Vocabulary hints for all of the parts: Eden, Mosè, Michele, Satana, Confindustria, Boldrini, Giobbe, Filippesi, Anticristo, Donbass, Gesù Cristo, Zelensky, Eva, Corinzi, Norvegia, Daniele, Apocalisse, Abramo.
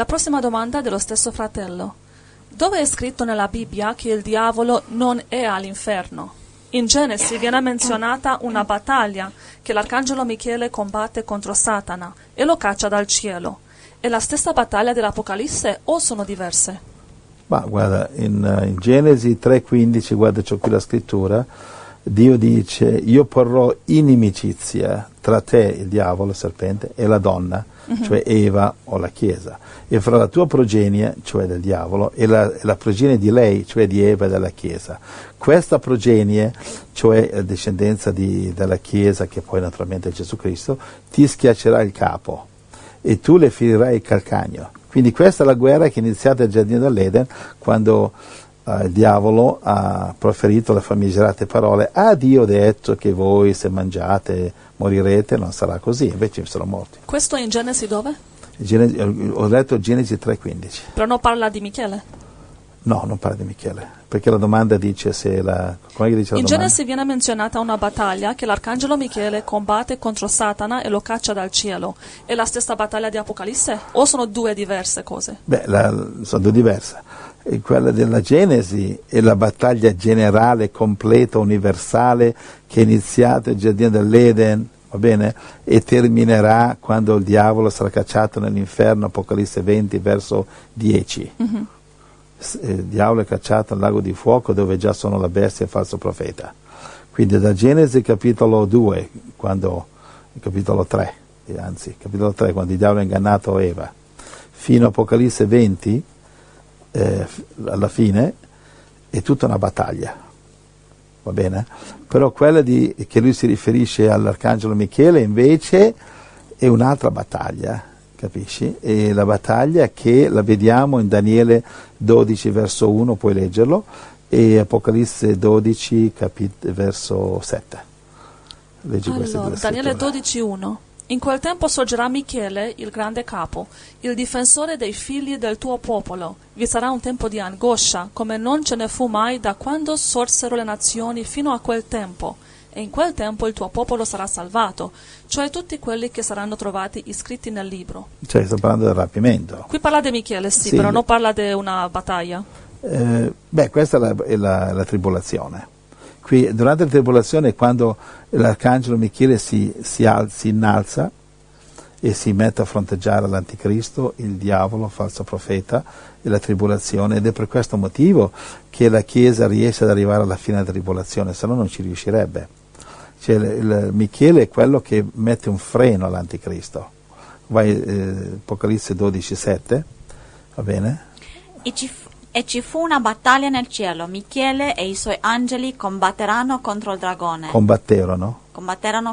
La prossima domanda è dello stesso fratello. Dove è scritto nella Bibbia che il diavolo non è all'inferno? In Genesi viene menzionata una battaglia che l'arcangelo Michele combatte contro Satana e lo caccia dal cielo. È la stessa battaglia dell'Apocalisse o sono diverse? Ma guarda, in Genesi 3,15, guarda, c'ho qui la scrittura, Dio dice: io porrò inimicizia tra te, il diavolo, il serpente, e la donna, cioè Eva o la Chiesa, e fra la tua progenie, cioè del diavolo, e la progenie di lei, cioè di Eva e della Chiesa. Questa progenie, cioè discendenza della Chiesa, che poi naturalmente è Gesù Cristo, ti schiaccerà il capo e tu le ferirai il calcagno. Quindi questa è la guerra che è iniziata al giardino dell'Eden, quando il diavolo ha proferito le famigerate parole: ah, Dio ha detto che voi se mangiate morirete, non sarà così, invece sono morti. Questo è in Genesi dove? Ho letto Genesi 3,15. Però non parla di Michele? No, non parla di Michele, perché la domanda dice se la... Come dice la domanda? In Genesi viene menzionata una battaglia che l'arcangelo Michele combatte contro Satana e lo caccia dal cielo. È la stessa battaglia di Apocalisse? O sono due diverse cose? Beh, sono due diverse. E quella della Genesi è la battaglia generale, completa, universale, che è iniziata nel giardino dell'Eden, va bene? E terminerà quando il diavolo sarà cacciato nell'inferno, Apocalisse 20, verso 10. Mm-hmm. Il diavolo è cacciato al lago di fuoco dove già sono la bestia e il falso profeta. Quindi da Genesi capitolo 2, quando, capitolo 3, quando il diavolo ha ingannato Eva, fino a Apocalisse 20, alla fine è tutta una battaglia, va bene? Però quella che lui si riferisce all'arcangelo Michele invece è un'altra battaglia, capisci? E la battaglia che la vediamo in Daniele 12 verso 1, puoi leggerlo, e Apocalisse 12 verso 7. Leggi allora, Daniele 12:1. In quel tempo sorgerà Michele, il grande capo, il difensore dei figli del tuo popolo. Vi sarà un tempo di angoscia, come non ce ne fu mai da quando sorsero le nazioni fino a quel tempo. E in quel tempo il tuo popolo sarà salvato, cioè tutti quelli che saranno trovati iscritti nel libro. Cioè, sto parlando del rapimento. Qui parla di Michele, sì, però non parla di una battaglia. Questa è la tribolazione. Qui, durante la tribolazione, quando l'arcangelo Michele si innalza e si mette a fronteggiare l'anticristo, il diavolo, il falso profeta e la tribolazione, ed è per questo motivo che la Chiesa riesce ad arrivare alla fine della tribolazione, se no non ci riuscirebbe. Cioè, Michele è quello che mette un freno all'anticristo. Vai, Apocalisse 12:7, va bene? E ci fu una battaglia nel cielo. Michele e i suoi angeli combatteranno contro il dragone. Combatterono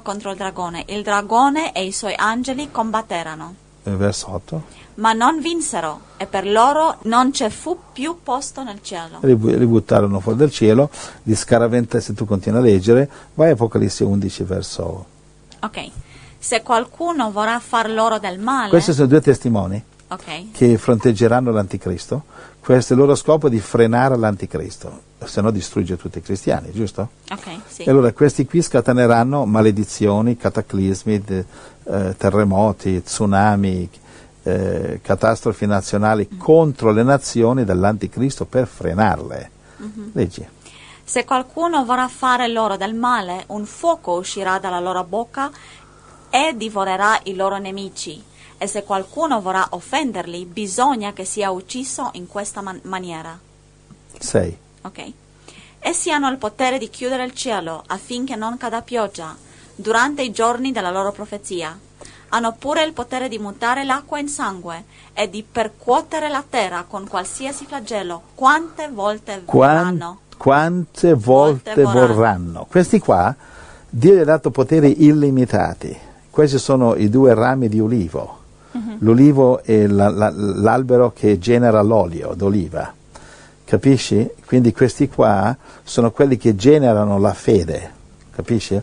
contro il dragone. Il dragone e i suoi angeli combatterono. Verso 8. Ma non vinsero, e per loro non c'è fu più posto nel cielo. Li buttarono fuori dal cielo, li scaraventano. Se tu continui a leggere, vai a Apocalisse 11 verso... Ok, se qualcuno vorrà far loro del male... Questi sono due testimoni, okay, che fronteggeranno l'anticristo. Questo è il loro scopo, di frenare l'anticristo, se no distrugge tutti i cristiani, giusto? Ok, sì. E allora questi qui scateneranno maledizioni, cataclismi, terremoti, tsunami, catastrofi nazionali contro le nazioni dell'anticristo per frenarle. Leggi. Se qualcuno vorrà fare loro del male, un fuoco uscirà dalla loro bocca e divorerà i loro nemici. E se qualcuno vorrà offenderli, bisogna che sia ucciso in questa maniera. 6. Ok. Essi hanno il potere di chiudere il cielo affinché non cada pioggia durante i giorni della loro profezia. Hanno pure il potere di mutare l'acqua in sangue e di percuotere la terra con qualsiasi flagello. Quante volte vorranno? Quante volte vorranno. Questi qua, Dio gli ha dato poteri illimitati. Questi sono i due rami di ulivo. L'ulivo è l'albero che genera l'olio d'oliva, capisci? Quindi questi qua sono quelli che generano la fede, capisci?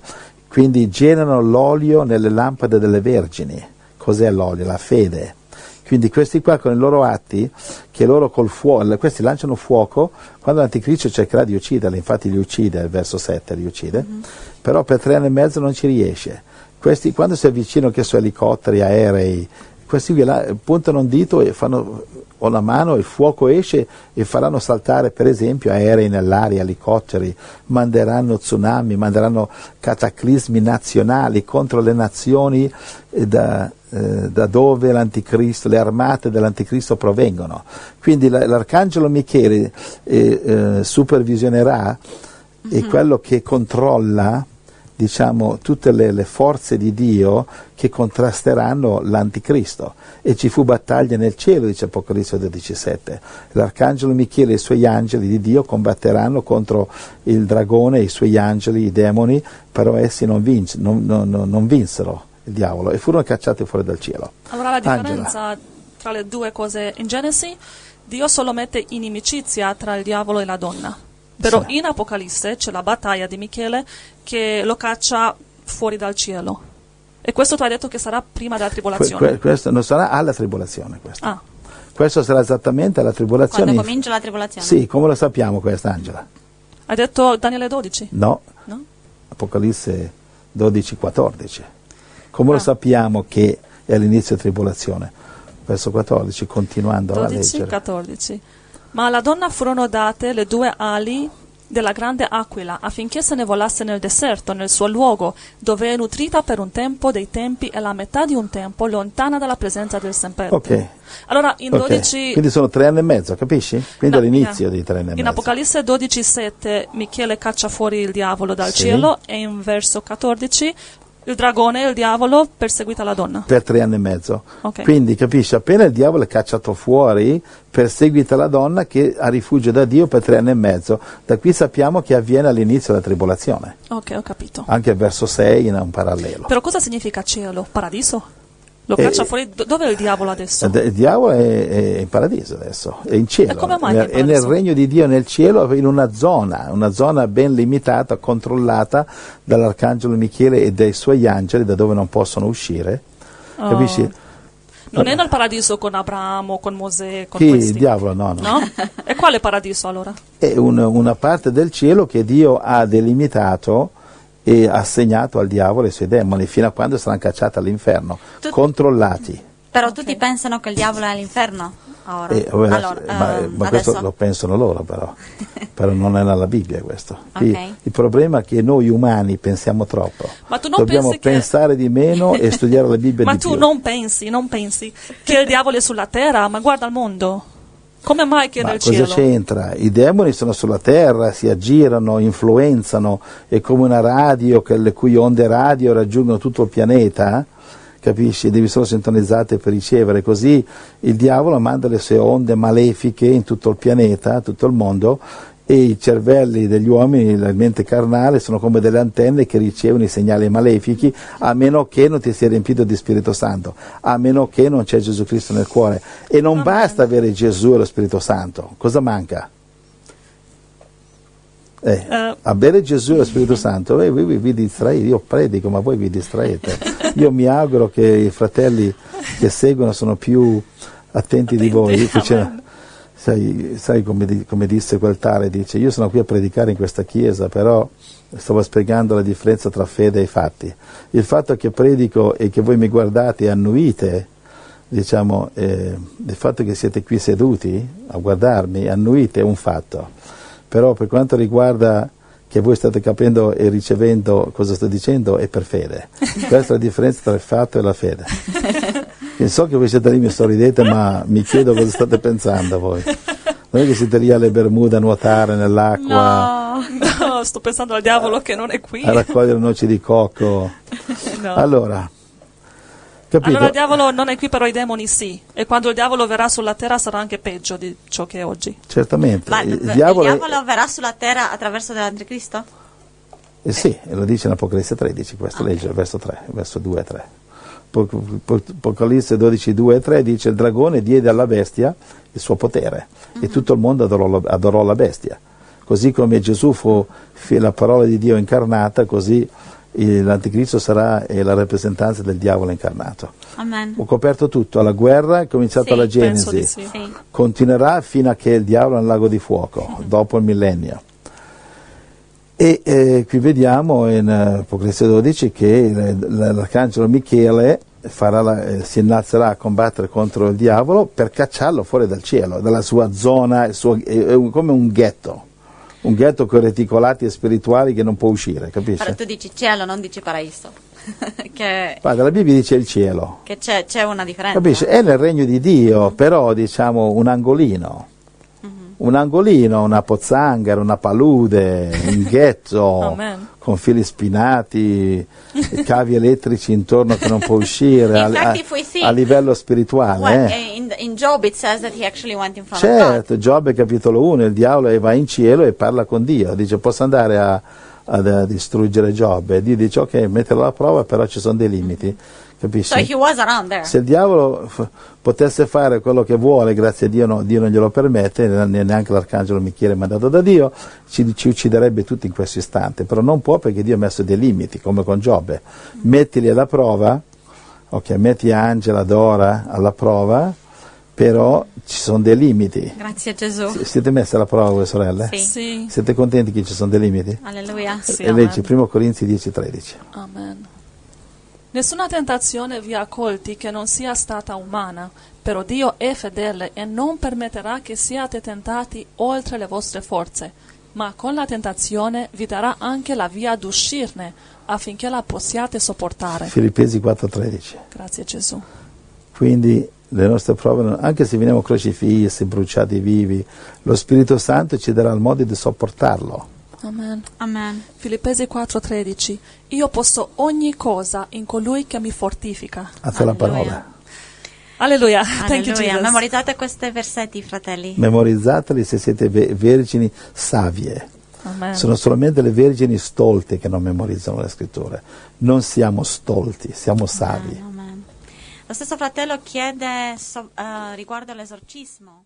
Quindi generano l'olio nelle lampade delle vergini. Cos'è l'olio? La fede. Quindi questi qua con i loro atti, che loro col fuoco, questi lanciano fuoco, quando l'anticristo cercherà di ucciderli, infatti li uccide, verso 7 li uccide, però per 3 anni e mezzo non ci riesce. Questi, quando si avvicinano, che sono elicotteri, aerei, Questi là puntano un dito e fanno, o la mano, il fuoco esce e faranno saltare per esempio aerei nell'aria, elicotteri, manderanno tsunami, manderanno cataclismi nazionali contro le nazioni da dove l'anticristo, le armate dell'anticristo provengono. Quindi l'arcangelo Michele supervisionerà è quello che controlla, diciamo, tutte le forze di Dio che contrasteranno l'anticristo. E ci fu battaglia nel cielo, dice Apocalisse 12,7. L'arcangelo Michele e i suoi angeli di Dio combatteranno contro il dragone e i suoi angeli, i demoni, però essi non vinsero il diavolo e furono cacciati fuori dal cielo. Allora la differenza tra le due cose in Genesi, Dio solo mette inimicizia tra il diavolo e la donna. Però in Apocalisse c'è la battaglia di Michele che lo caccia fuori dal cielo. E questo tu hai detto che sarà prima della tribolazione. Questo non sarà alla tribolazione. Questo. Ah. Questo sarà esattamente alla tribolazione. Quando comincia la tribolazione. Sì, come lo sappiamo questa, Angela? Hai detto Daniele 12? No. Apocalisse 12-14. Come lo sappiamo che è all'inizio tribolazione? Verso 14, continuando a leggere. 12-14. Ma alla donna furono date le due ali della grande aquila, affinché se ne volasse nel deserto, nel suo luogo, dove è nutrita per un tempo dei tempi e la metà di un tempo, lontana dalla presenza del Sempere. Ok. Allora, in 12... Quindi sono 3 anni e mezzo, capisci? Quindi all'inizio dei 3 anni e mezzo. In Apocalisse 12,7 Michele caccia fuori il diavolo dal cielo, e in verso 14... il dragone e il diavolo perseguita la donna. Per 3 anni e mezzo. Okay. Quindi, capisci, appena il diavolo è cacciato fuori, perseguita la donna che ha rifugio da Dio per 3 anni e mezzo. Da qui sappiamo che avviene all'inizio della tribolazione. Ok, ho capito. Anche il verso 6 in un parallelo. Però cosa significa cielo? Paradiso? Lo caccia fuori? Dove è il diavolo adesso? Il diavolo è in paradiso adesso, è in cielo. E come mai è nel regno di Dio, nel cielo, in una zona ben limitata, controllata dall'arcangelo Michele e dai suoi angeli, da dove non possono uscire. Oh. Capisci? Non è nel paradiso con Abramo, con Mosè, con questi. Il diavolo no. E quale paradiso allora? È una parte del cielo che Dio ha delimitato e assegnato al diavolo e ai suoi demoni fino a quando saranno cacciati all'inferno, controllati. Però tutti pensano che il diavolo è all'inferno ora. Ma questo lo pensano loro, però non è nella Bibbia questo. Il problema è che noi umani pensiamo troppo. Ma tu non dobbiamo pensare di meno e studiare la Bibbia di più. Ma tu non pensi che il diavolo è sulla terra, ma guarda il mondo. Come mai che nel cielo? Ma cosa c'entra? I demoni sono sulla terra, si aggirano, influenzano, è come una radio le cui onde radio raggiungono tutto il pianeta, capisci? Devi solo sintonizzate per ricevere, così il diavolo manda le sue onde malefiche in tutto il pianeta, tutto il mondo, e i cervelli degli uomini, la mente carnale, sono come delle antenne che ricevono i segnali malefici, a meno che non ti sia riempito di Spirito Santo, a meno che non c'è Gesù Cristo nel cuore. E non basta avere Gesù e lo Spirito Santo. Cosa manca? Avere Gesù e lo Spirito Santo. Voi vi distraete, io predico, ma voi vi distraete. Io mi auguro che i fratelli che seguono sono più attenti di voi. Sai come disse quel tale, dice: io sono qui a predicare in questa chiesa, però stavo spiegando la differenza tra fede e fatti. Il fatto che predico e che voi mi guardate e annuite, diciamo, il fatto che siete qui seduti a guardarmi, annuite, è un fatto. Però per quanto riguarda che voi state capendo e ricevendo cosa sto dicendo, è per fede. Questa è la differenza tra il fatto e la fede. So che voi siete lì, mi sorridete, ma mi chiedo cosa state pensando voi. Non è che siete lì alle Bermuda a nuotare nell'acqua. No, sto pensando al diavolo che non è qui. A raccogliere noci di cocco. No. Allora, capito? Allora il diavolo non è qui, però i demoni sì. E quando il diavolo verrà sulla terra sarà anche peggio di ciò che è oggi. Certamente. Ma il diavolo verrà sulla terra attraverso dell'Anticristo? Sì, lo dice in Apocalisse 13, questa legge, verso 3, verso 2 e 3. Apocalisse 12:2-3 dice: il dragone diede alla bestia il suo potere e tutto il mondo adorò la bestia. Così come Gesù fu la parola di Dio incarnata, così l'anticristo sarà la rappresentanza del diavolo incarnato. Amen. Ho coperto tutto, la guerra è cominciata alla Genesi, continuerà fino a che il diavolo è nel lago di fuoco, dopo il millennio. E qui vediamo in Apocalisse 12 che l'arcangelo Michele si innalzerà a combattere contro il diavolo per cacciarlo fuori dal cielo, dalla sua zona, è come un ghetto con reticolati e spirituali che non può uscire, capisci? Allora tu dici cielo, non dici paraiso. Che guarda, la Bibbia dice il cielo. Che c'è una differenza. Capisci? È nel regno di Dio, però diciamo un angolino. Un angolino, una pozzanghera, una palude, un ghetto, con fili spinati, cavi elettrici intorno che non può uscire a livello spirituale. In Job it says that he actually went in front of God. Job capitolo 1, il diavolo va in cielo e parla con Dio, dice posso andare a distruggere Job, e Dio dice ok, metterlo alla prova, però ci sono dei limiti. Capisci? So he was around there. Se il diavolo potesse fare quello che vuole, grazie a Dio, no, Dio non glielo permette, neanche l'arcangelo Michele mandato da Dio, ci ucciderebbe tutti in questo istante, però non può perché Dio ha messo dei limiti, come con Giobbe. Mettili alla prova, ok, metti Angela, Dora alla prova, però ci sono dei limiti. Grazie a Gesù. Siete messi alla prova voi sorelle? Sì. Siete contenti che ci sono dei limiti? Alleluia. Sì, e leggi 1 Corinzi 10:13. Amen. Nessuna tentazione vi ha colti che non sia stata umana, però Dio è fedele e non permetterà che siate tentati oltre le vostre forze, ma con la tentazione vi darà anche la via ad uscirne, affinché la possiate sopportare. Filippesi 4:13. Grazie Gesù. Quindi le nostre prove, anche se veniamo crocifissi, bruciati vivi, lo Spirito Santo ci darà il modo di sopportarlo. Amen. Amen. Filippesi 4:13. Io posso ogni cosa in colui che mi fortifica. Alza la parola. Alleluia. Thank you, Jesus. Memorizzate questi versetti, fratelli. Memorizzateli se siete vergini savie. Amen. Sono solamente le vergini stolte che non memorizzano le scritture. Non siamo stolti, siamo savi. Amen. Lo stesso fratello chiede riguardo all'esorcismo.